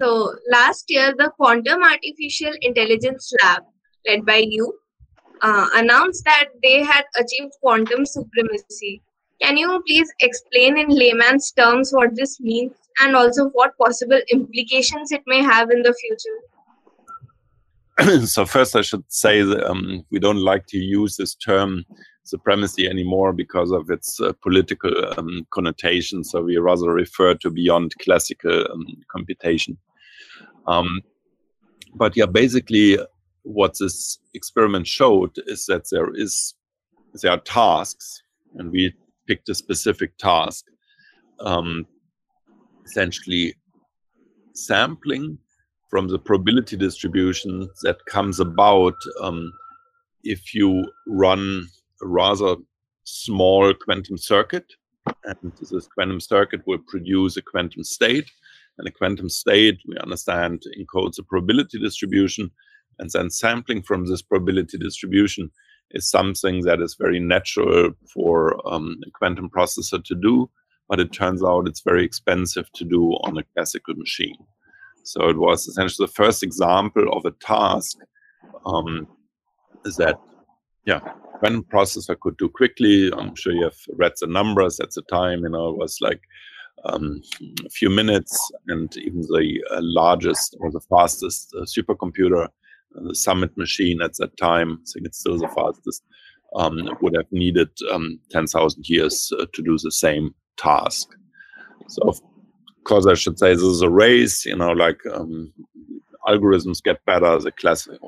So last year, the Quantum Artificial Intelligence Lab, led by you, announced that they had achieved quantum supremacy. Can you please explain in layman's terms what this means and also what possible implications it may have in the future? So first I should say that, we don't like to use this term supremacy anymore because of its political connotation. So we rather refer to beyond classical computation. But yeah, basically what this experiment showed is that there are tasks, and we picked a specific task, essentially sampling from the probability distribution that comes about if you run a rather small quantum circuit, and this quantum circuit will produce a quantum state, and the quantum state, we understand, encodes a probability distribution, and then sampling from this probability distribution is something that is very natural for a quantum processor to do, but it turns out it's very expensive to do on a classical machine. So it was essentially the first example of a task that, yeah, quantum processor could do quickly. I'm sure you have read the numbers at the time, you know, it was like a few minutes, and even the largest or the fastest supercomputer, the Summit machine at that time, I think it's still the fastest, would have needed 10,000 years to do the same task. So of course I should say this is a race, you know, like algorithms get better, the classical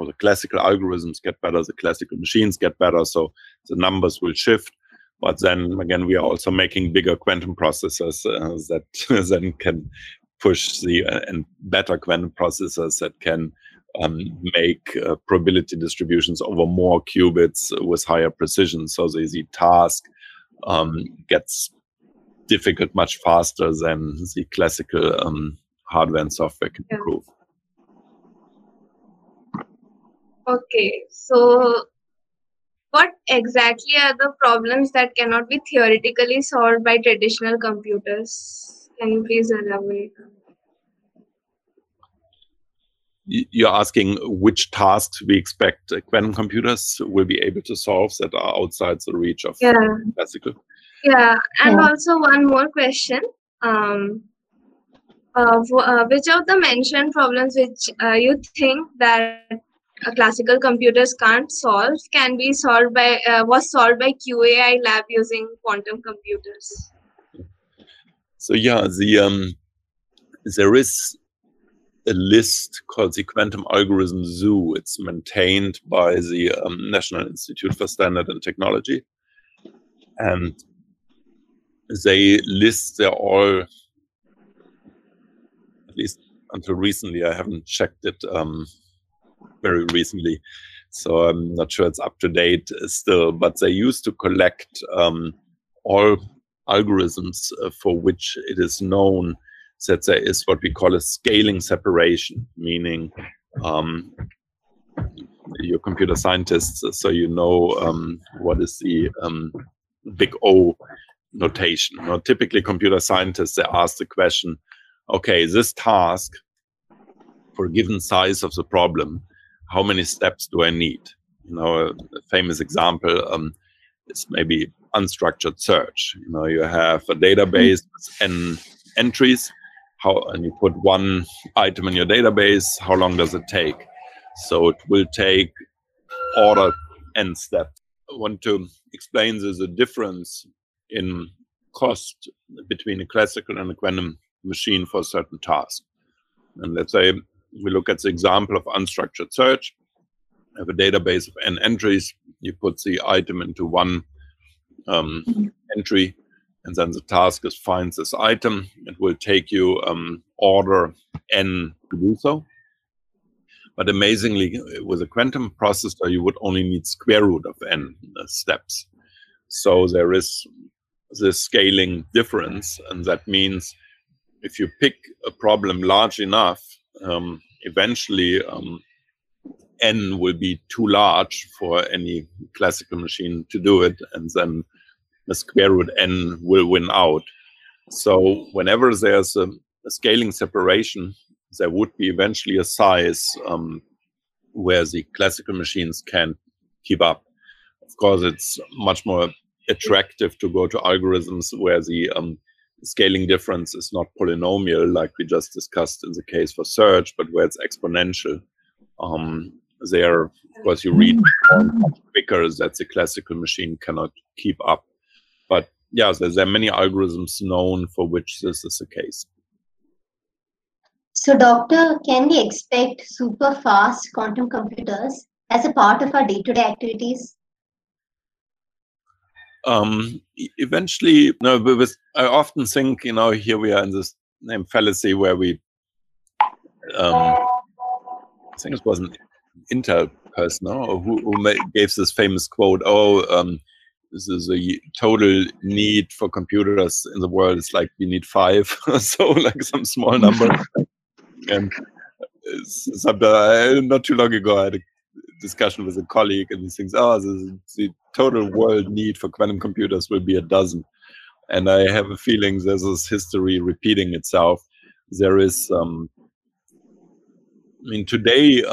algorithms get better, the classical machines get better, so the numbers will shift. But then again, we are also making bigger quantum processors that then can push the and better quantum processors that can make probability distributions over more qubits with higher precision. So the task gets difficult much faster than the classical hardware and software can improve. Okay, so what exactly are the problems that cannot be theoretically solved by traditional computers? Can you please elaborate? You're asking which tasks we expect quantum computers will be able to solve that are outside the reach of classical. Yeah, and also one more question. Which of the mentioned problems which you think that classical computers can't solve can be solved by, was solved by QAI lab using quantum computers? So yeah, the there is a list called the Quantum Algorithm Zoo. It's maintained by the National Institute for Standard and Technology. And they list, they're all, at least until recently, I haven't checked it very recently, so I'm not sure it's up to date still, but they used to collect all algorithms for which it is known that there is what we call a scaling separation, meaning you're computer scientists, so you know what is the big O notation. Now, typically computer scientists, they ask the question, okay, this task for a given size of the problem, how many steps do I need? You know, a famous example is maybe unstructured search. You know, you have a database with n entries, and you put one item in your database, how long does it take? So it will take order n steps. I want to explain there's a difference in cost between a classical and a quantum machine for a certain task. And let's say we look at the example of unstructured search. You have a database of n entries, you put the item into one entry, and then the task is find this item. It will take you order n to do so. But amazingly, with a quantum processor, you would only need square root of n steps. So there is this scaling difference, and that means if you pick a problem large enough, eventually n will be too large for any classical machine to do it, and then the square root n will win out. So whenever there's a scaling separation, there would be eventually a size where the classical machines can keep up. Of course, it's much more attractive to go to algorithms where the scaling difference is not polynomial, like we just discussed in the case for search, but where it's exponential. There, of course, you read quicker that the classical machine cannot keep up. But yeah, there are many algorithms known for which this is the case. So, Doctor, can we expect super fast quantum computers as a part of our day-to-day activities? Eventually, no, with, I often think, you know, here we are in this fallacy where we, I think it was an Intel person or who gave this famous quote, this is a total need for computers in the world. It's like we need 5, so like some small number. And not too long ago, I had a discussion with a colleague, and he thinks, oh, the total world need for quantum computers will be 12. And I have a feeling there's this history repeating itself. There is, I mean, today,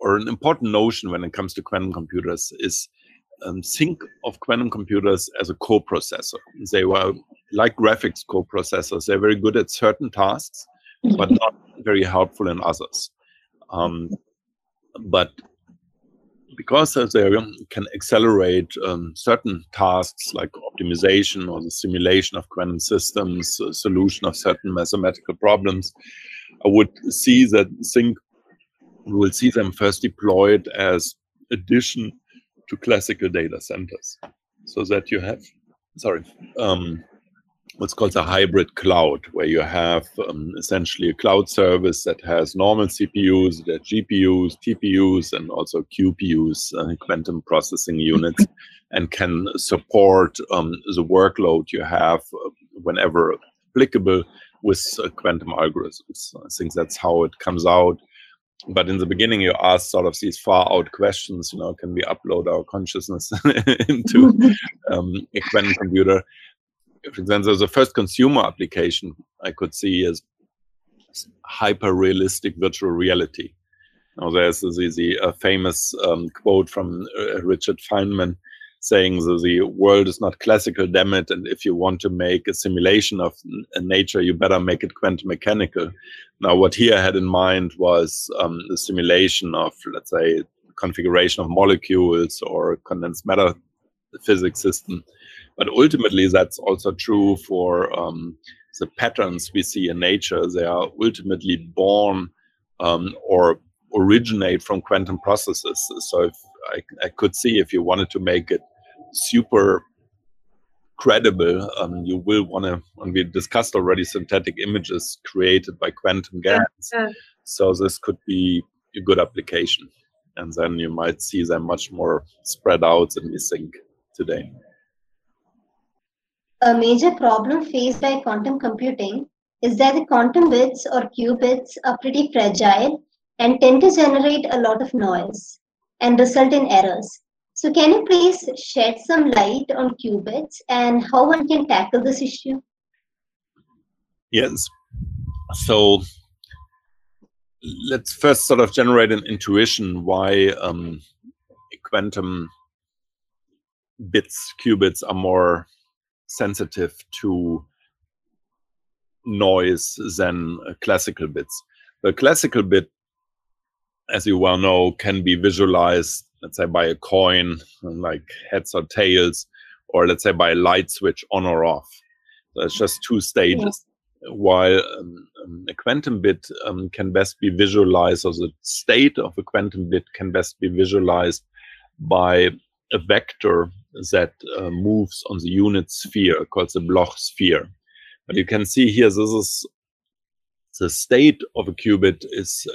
or an important notion when it comes to quantum computers is think of quantum computers as a coprocessor. They were like graphics coprocessors. They're very good at certain tasks, but not very helpful in others. But because they can accelerate certain tasks like optimization or the simulation of quantum systems, solution of certain mathematical problems, I would see that we will see them first deployed as addition to classical data centers, so that you have, what's called a hybrid cloud, where you have essentially a cloud service that has normal CPUs, that GPUs, TPUs, and also QPUs, quantum processing units, and can support the workload you have whenever applicable with quantum algorithms. I think that's how it comes out. But in the beginning, you ask sort of these far-out questions, you know, can we upload our consciousness into a quantum computer? For example, the first consumer application I could see is hyper-realistic virtual reality. Now, there's the famous quote from Richard Feynman saying that the world is not classical, damn it, and if you want to make a simulation of nature, you better make it quantum mechanical. Now, what he had in mind was the simulation of, let's say, configuration of molecules or condensed matter physics system. But ultimately, that's also true for the patterns we see in nature. They are ultimately born or originate from quantum processes. So if I could see, if you wanted to make it super credible, you will want to, and we discussed already synthetic images created by quantum gases. Yeah. So this could be a good application. And then you might see them much more spread out than we think today. A major problem faced by quantum computing is that the quantum bits or qubits are pretty fragile and tend to generate a lot of noise and result in errors. So can you please shed some light on qubits and how one can tackle this issue? Yes. So let's first sort of generate an intuition why quantum bits, qubits, are more sensitive to noise than classical bits. The classical bit, as you well know, can be visualized, let's say, by a coin, like heads or tails, or let's say by a light switch on or off. So it's just two stages. While a quantum bit can best be visualized, or the state of a quantum bit can best be visualized by a vector that moves on the unit sphere, called the Bloch sphere. But you can see here, this is the state of a qubit is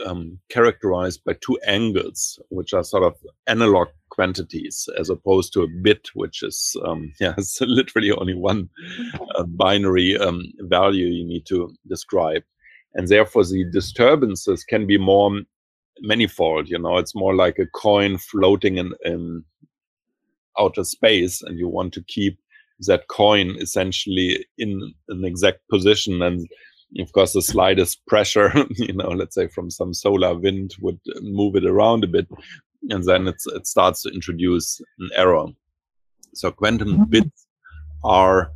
characterized by two angles, which are sort of analog quantities, as opposed to a bit, which is it's literally only one binary value you need to describe, and therefore the disturbances can be more manifold. You know, it's more like a coin floating in outer space, and you want to keep that coin essentially in an exact position, and Of course, the slightest pressure, you know, let's say from some solar wind, would move it around a bit, and then it starts to introduce an error. So quantum bits are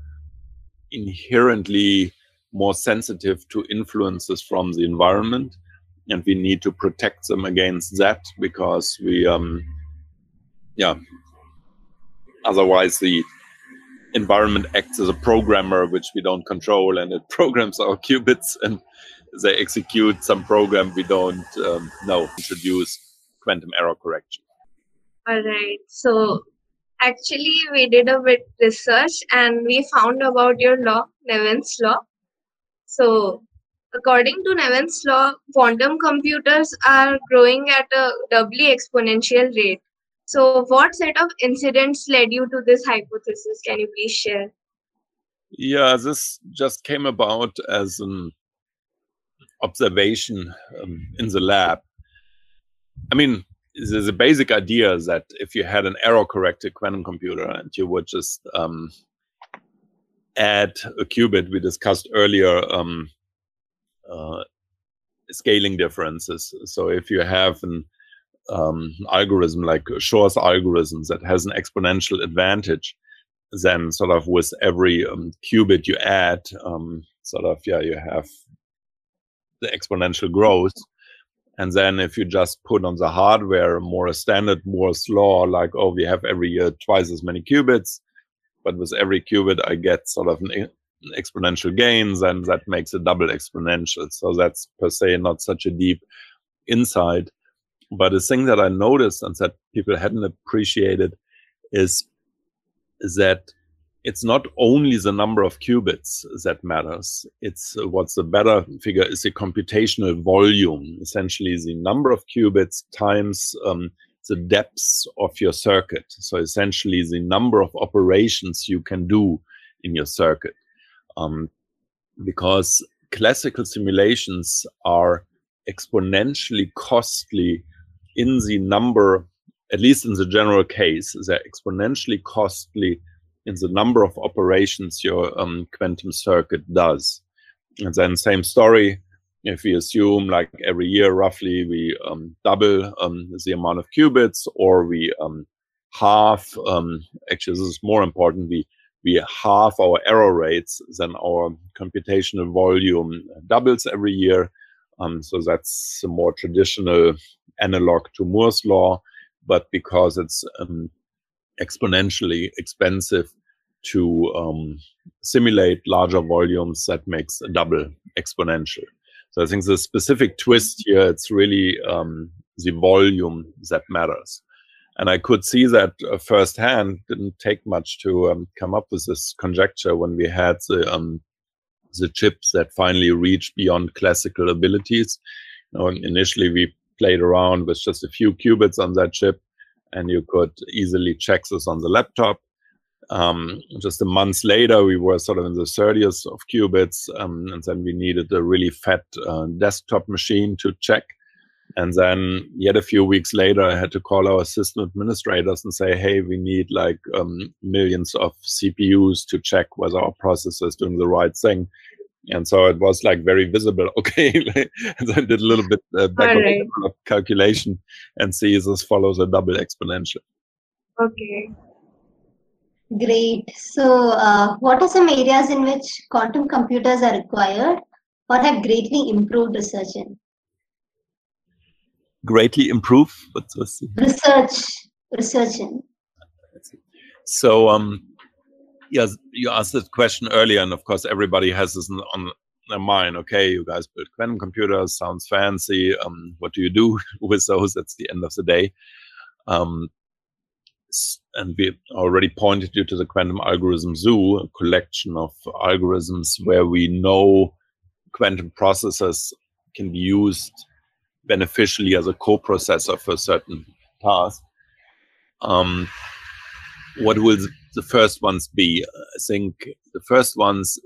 inherently more sensitive to influences from the environment, and we need to protect them against that, because we, otherwise the environment acts as a programmer, which we don't control, and it programs our qubits, and they execute some program we don't know. Introduce quantum error correction. All right. So actually, we did a bit research, and we found about your law, Neven's law. So according to Neven's law, quantum computers are growing at a doubly exponential rate. So what set of incidents led you to this hypothesis? Can you please share? Yeah, this just came about as an observation in the lab. I mean, there's a basic idea that if you had an error-corrected quantum computer and you would just add a qubit, we discussed earlier, scaling differences. So if you have an algorithm like Shor's algorithm that has an exponential advantage, then sort of with every qubit you add, you have the exponential growth. And then if you just put on the hardware more a standard Moore's law, like, oh, we have every year twice as many qubits, but with every qubit I get sort of an exponential gain, then that makes a double exponential. So that's per se not such a deep insight. But the thing that I noticed and that people hadn't appreciated is that it's not only the number of qubits that matters. It's what's the better figure is the computational volume, essentially the number of qubits times the depths of your circuit. So essentially the number of operations you can do in your circuit. Because classical simulations are exponentially costly in the number, at least in the general case, they're exponentially costly in the number of operations your quantum circuit does. And then same story, if we assume like every year roughly we double the amount of qubits, or we halve, actually this is more important, we halve our error rates, then our computational volume doubles every year. So that's a more traditional analog to Moore's law, but because it's exponentially expensive to simulate larger volumes, that makes a double exponential. So I think the specific twist here, it's really the volume that matters. And I could see that firsthand. Didn't take much to come up with this conjecture when we had the chips that finally reach beyond classical abilities. You know, initially, we played around with just a few qubits on that chip, and you could easily check this on the laptop. Just a month later, we were sort of in the 30s of qubits, and then we needed a really fat desktop machine to check. And then yet a few weeks later, I had to call our system administrators and say, hey, we need like millions of CPUs to check whether our processor is doing the right thing. And so it was like very visible. Okay, and then did a little bit back of calculation and see this follows a double exponential. Okay. Great. So what are some areas in which quantum computers are required or have greatly improved research in? Greatly improve? What's this? Research in. So, yes, you asked this question earlier, and of course, everybody has this on their mind. Okay, you guys build quantum computers, sounds fancy. What do you do with those? That's the end of the day. And we already pointed you to the Quantum Algorithm Zoo, a collection of algorithms where we know quantum processes can be used beneficially as a co-processor for a certain task. What will the first ones be? I think the first ones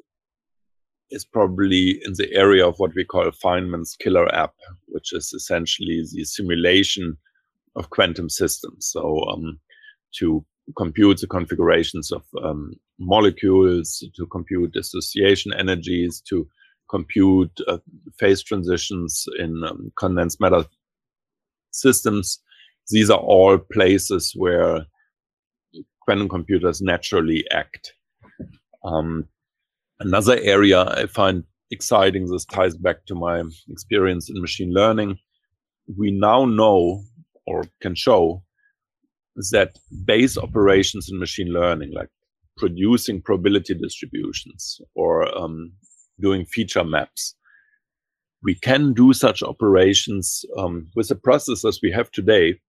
is probably in the area of what we call Feynman's Killer App, which is essentially the simulation of quantum systems. So to compute the configurations of molecules, to compute dissociation energies, to compute phase transitions in condensed matter systems. These are all places where quantum computers naturally act. Another area I find exciting, this ties back to my experience in machine learning. We now know or can show that base operations in machine learning, like producing probability distributions or doing feature maps, we can do such operations with the processors we have today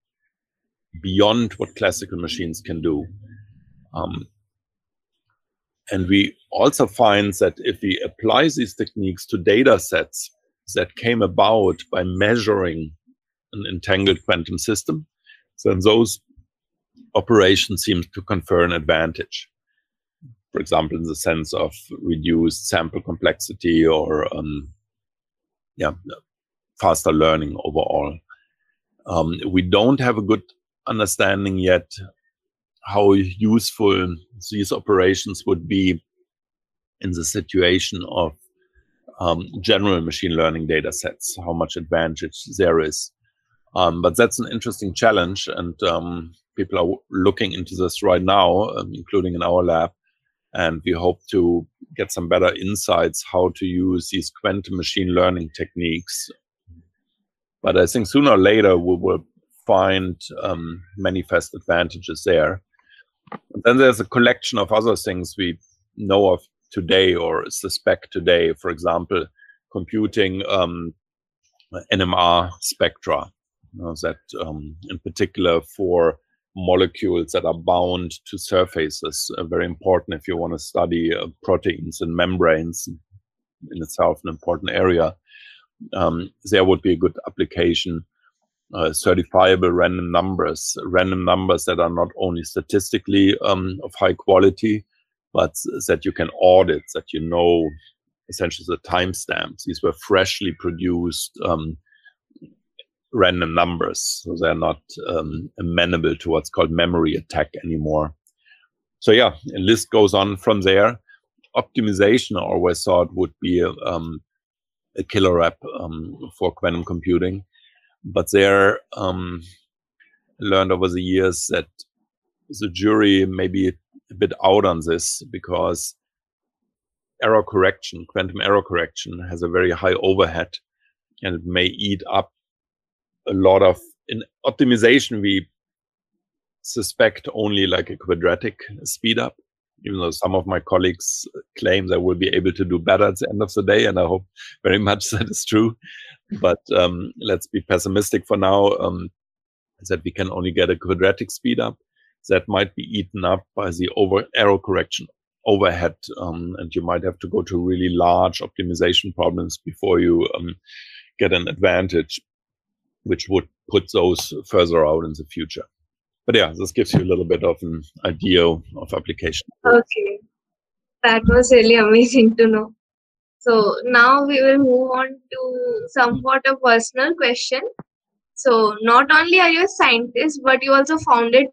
beyond what classical machines can do. And we also find that if we apply these techniques to data sets that came about by measuring an entangled quantum system, then those operations seem to confer an advantage. For example, in the sense of reduced sample complexity or faster learning overall. We don't have a good understanding yet how useful these operations would be in the situation of general machine learning data sets, how much advantage there is. But that's an interesting challenge, and people are looking into this right now, including in our lab, and we hope to get some better insights how to use these quantum machine learning techniques. But I think sooner or later we will find manifest advantages there. And then there's a collection of other things we know of today or suspect today, for example, computing NMR spectra, you know, that in particular for molecules that are bound to surfaces are very important if you want to study proteins and membranes, in itself an important area. There would be a good application. Certifiable random numbers that are not only statistically of high quality, but that you can audit, that you know essentially the timestamps. These were freshly produced random numbers, so they're not amenable to what's called memory attack anymore. So yeah, a list goes on from there. Optimization, I always thought, would be a killer app for quantum computing. But there, I learned over the years that the jury may be a bit out on this, because error correction, quantum error correction, has a very high overhead, and it may eat up a lot of, in optimization, we suspect only like a quadratic speed up, even though some of my colleagues claim they will be able to do better at the end of the day, and I hope very much that is true. But let's be pessimistic for now, that we can only get a quadratic speed up. That might be eaten up by the error correction overhead, and you might have to go to really large optimization problems before you get an advantage, which would put those further out in the future. But yeah, this gives you a little bit of an idea of application. Okay, that was really amazing to know. So now we will move on to somewhat a personal question. So not only are you a scientist, but you also founded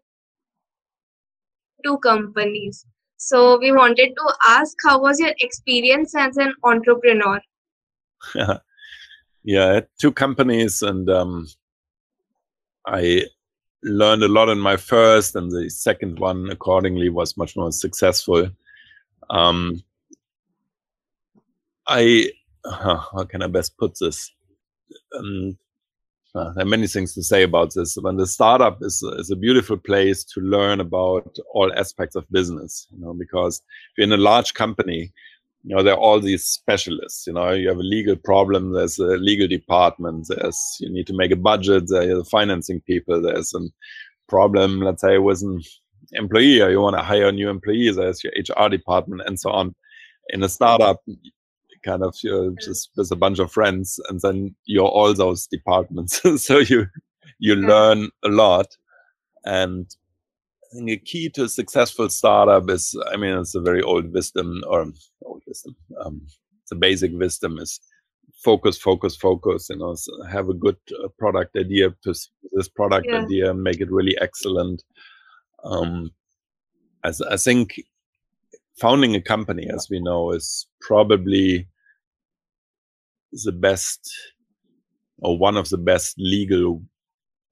2 companies. So we wanted to ask, how was your experience as an entrepreneur? Yeah, I had 2 companies, and I learned a lot in my first, and the second one accordingly was much more successful. How can I best put this? There are many things to say about this. When the startup is a beautiful place to learn about all aspects of business, you know, because if you're in a large company, you know, there are all these specialists. You know, you have a legal problem, there's a legal department, there's, you need to make a budget, there's financing people, there's a problem, let's say, with an employee, or you want to hire a new employee, there's your HR department, and so on. In a startup, kind of, you're just with a bunch of friends, and then you're all those departments. So you learn a lot. And I think a key to a successful startup is, I mean, it's a very old wisdom, or old wisdom, the basic wisdom is focus, focus, focus, you know, so have a good product idea, pursue this product idea, make it really excellent. As I think founding a company, as we know, is probably the best or one of the best legal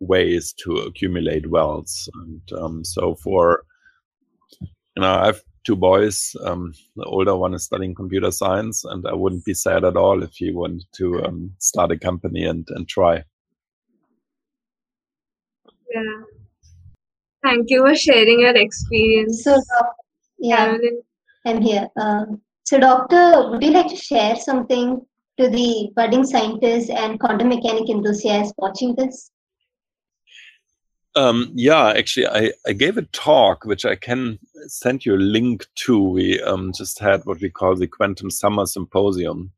ways to accumulate wealth. And so for, I have two boys. The older one is studying computer science, and I wouldn't be sad at all if he wanted to start a company and try. Yeah. Thank you for sharing your experience. So, yeah, I'm here. So, Doctor, would you like to share something to the budding scientists and quantum mechanics enthusiasts watching this? Yeah, actually, I gave a talk, which I can send you a link to. We just had what we call the Quantum Summer Symposium.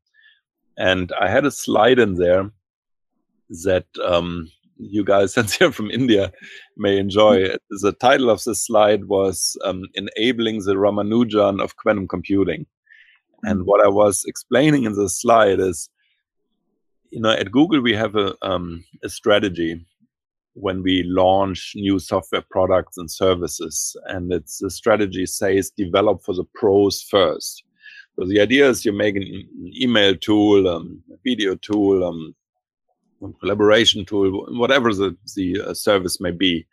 And I had a slide in there that you guys, since you're from India, may enjoy. The title of the slide was Enabling the Ramanujan of Quantum Computing. And what I was explaining in the slide is, at Google, we have a strategy when we launch new software products and services. And it's the strategy says develop for the pros first. So the idea is you make an email tool, a video tool, a collaboration tool, whatever the service may be.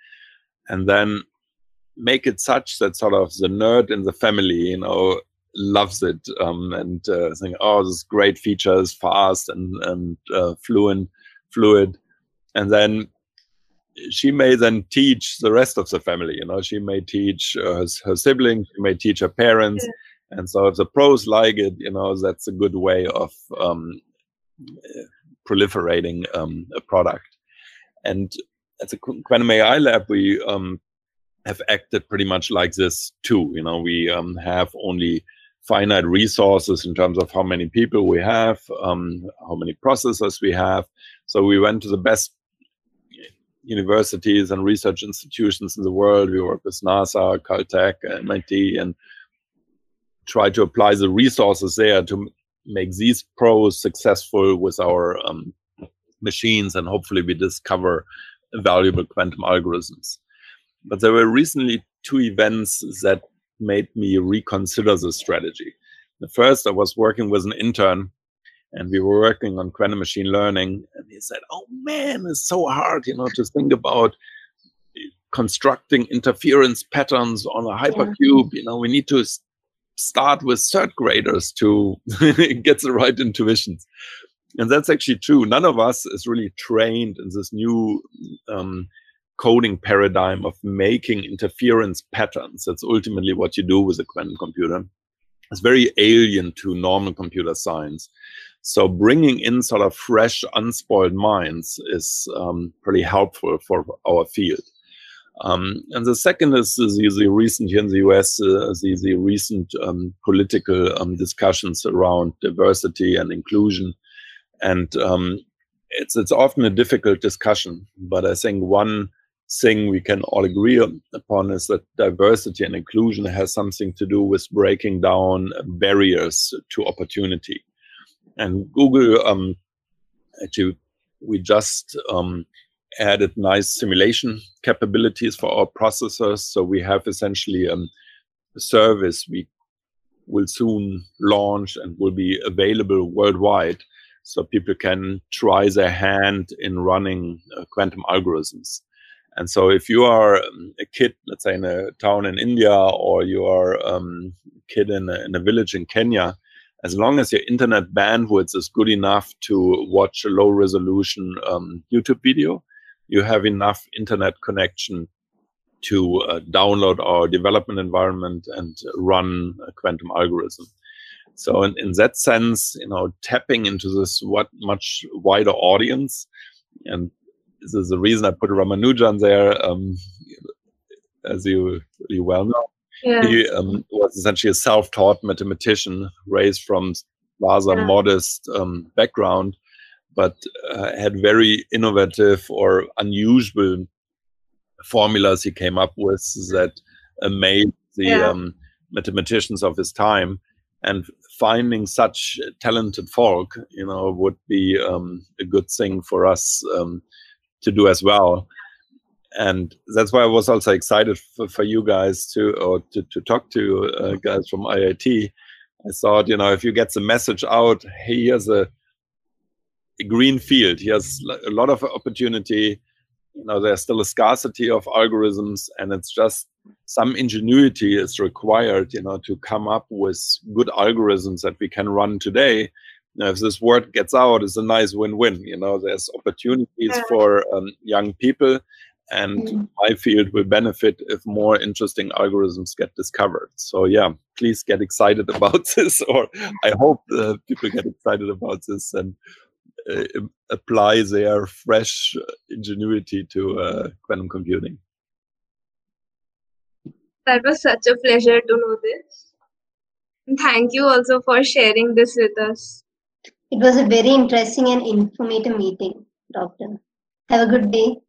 And then make it such that sort of the nerd in the family, loves it and think, oh, this great feature is fast and fluid. And then she may then teach the rest of the family, she may teach her siblings, she may teach her parents. Yeah. And so if the pros like it, that's a good way of proliferating a product. And at the Quantum AI Lab, we have acted pretty much like this too. We have only finite resources in terms of how many people we have, how many processors we have. So we went to the best universities and research institutions in the world. We work with NASA, Caltech, MIT, and try to apply the resources there to make these pros successful with our machines, and hopefully we discover valuable quantum algorithms. But there were recently two events that made me reconsider the strategy. The first, I was working with an intern, and we were working on quantum machine learning, and he said, oh man, it's so hard, to think about constructing interference patterns on a hypercube. Yeah. We need to start with third graders to get the right intuitions. And that's actually true. None of us is really trained in this new coding paradigm of making interference patterns. That's ultimately what you do with a quantum computer. It's very alien to normal computer science. So bringing in sort of fresh, unspoiled minds is pretty helpful for our field. And the second is the recent, here in the US, the recent political discussions around diversity and inclusion. And it's often a difficult discussion, but I think one thing we can all agree upon is that diversity and inclusion has something to do with breaking down barriers to opportunity. And Google, actually, we just added nice simulation capabilities for our processors. So we have essentially a service we will soon launch and will be available worldwide, so people can try their hand in running quantum algorithms. And so if you are a kid, let's say in a town in India, or you are a kid in a village in Kenya, as long as your internet bandwidth is good enough to watch a low resolution YouTube video, you have enough internet connection to download our development environment and run a quantum algorithm. So in that sense, tapping into this much wider audience, and this is the reason I put Ramanujan there, as you well know. Yeah. He was essentially a self-taught mathematician, raised from rather modest background, but had very innovative or unusual formulas he came up with that amazed the mathematicians of his time. And finding such talented folk, would be a good thing for us to do as well. And that's why I was also excited for you guys to talk to guys from IIT. I thought, if you get the message out, hey, here's a a green field. He has a lot of opportunity. You know, there's still a scarcity of algorithms, and it's just some ingenuity is required, you know, to come up with good algorithms that we can run today. Now, if this word gets out, it's a nice win-win. You know, there's opportunities for young people, and my field will benefit if more interesting algorithms get discovered. So yeah, please get excited about this, or I hope people get excited about this and apply their fresh ingenuity to quantum computing. That was such a pleasure to know this. And thank you also for sharing this with us. It was a very interesting and informative meeting, Doctor. Have a good day.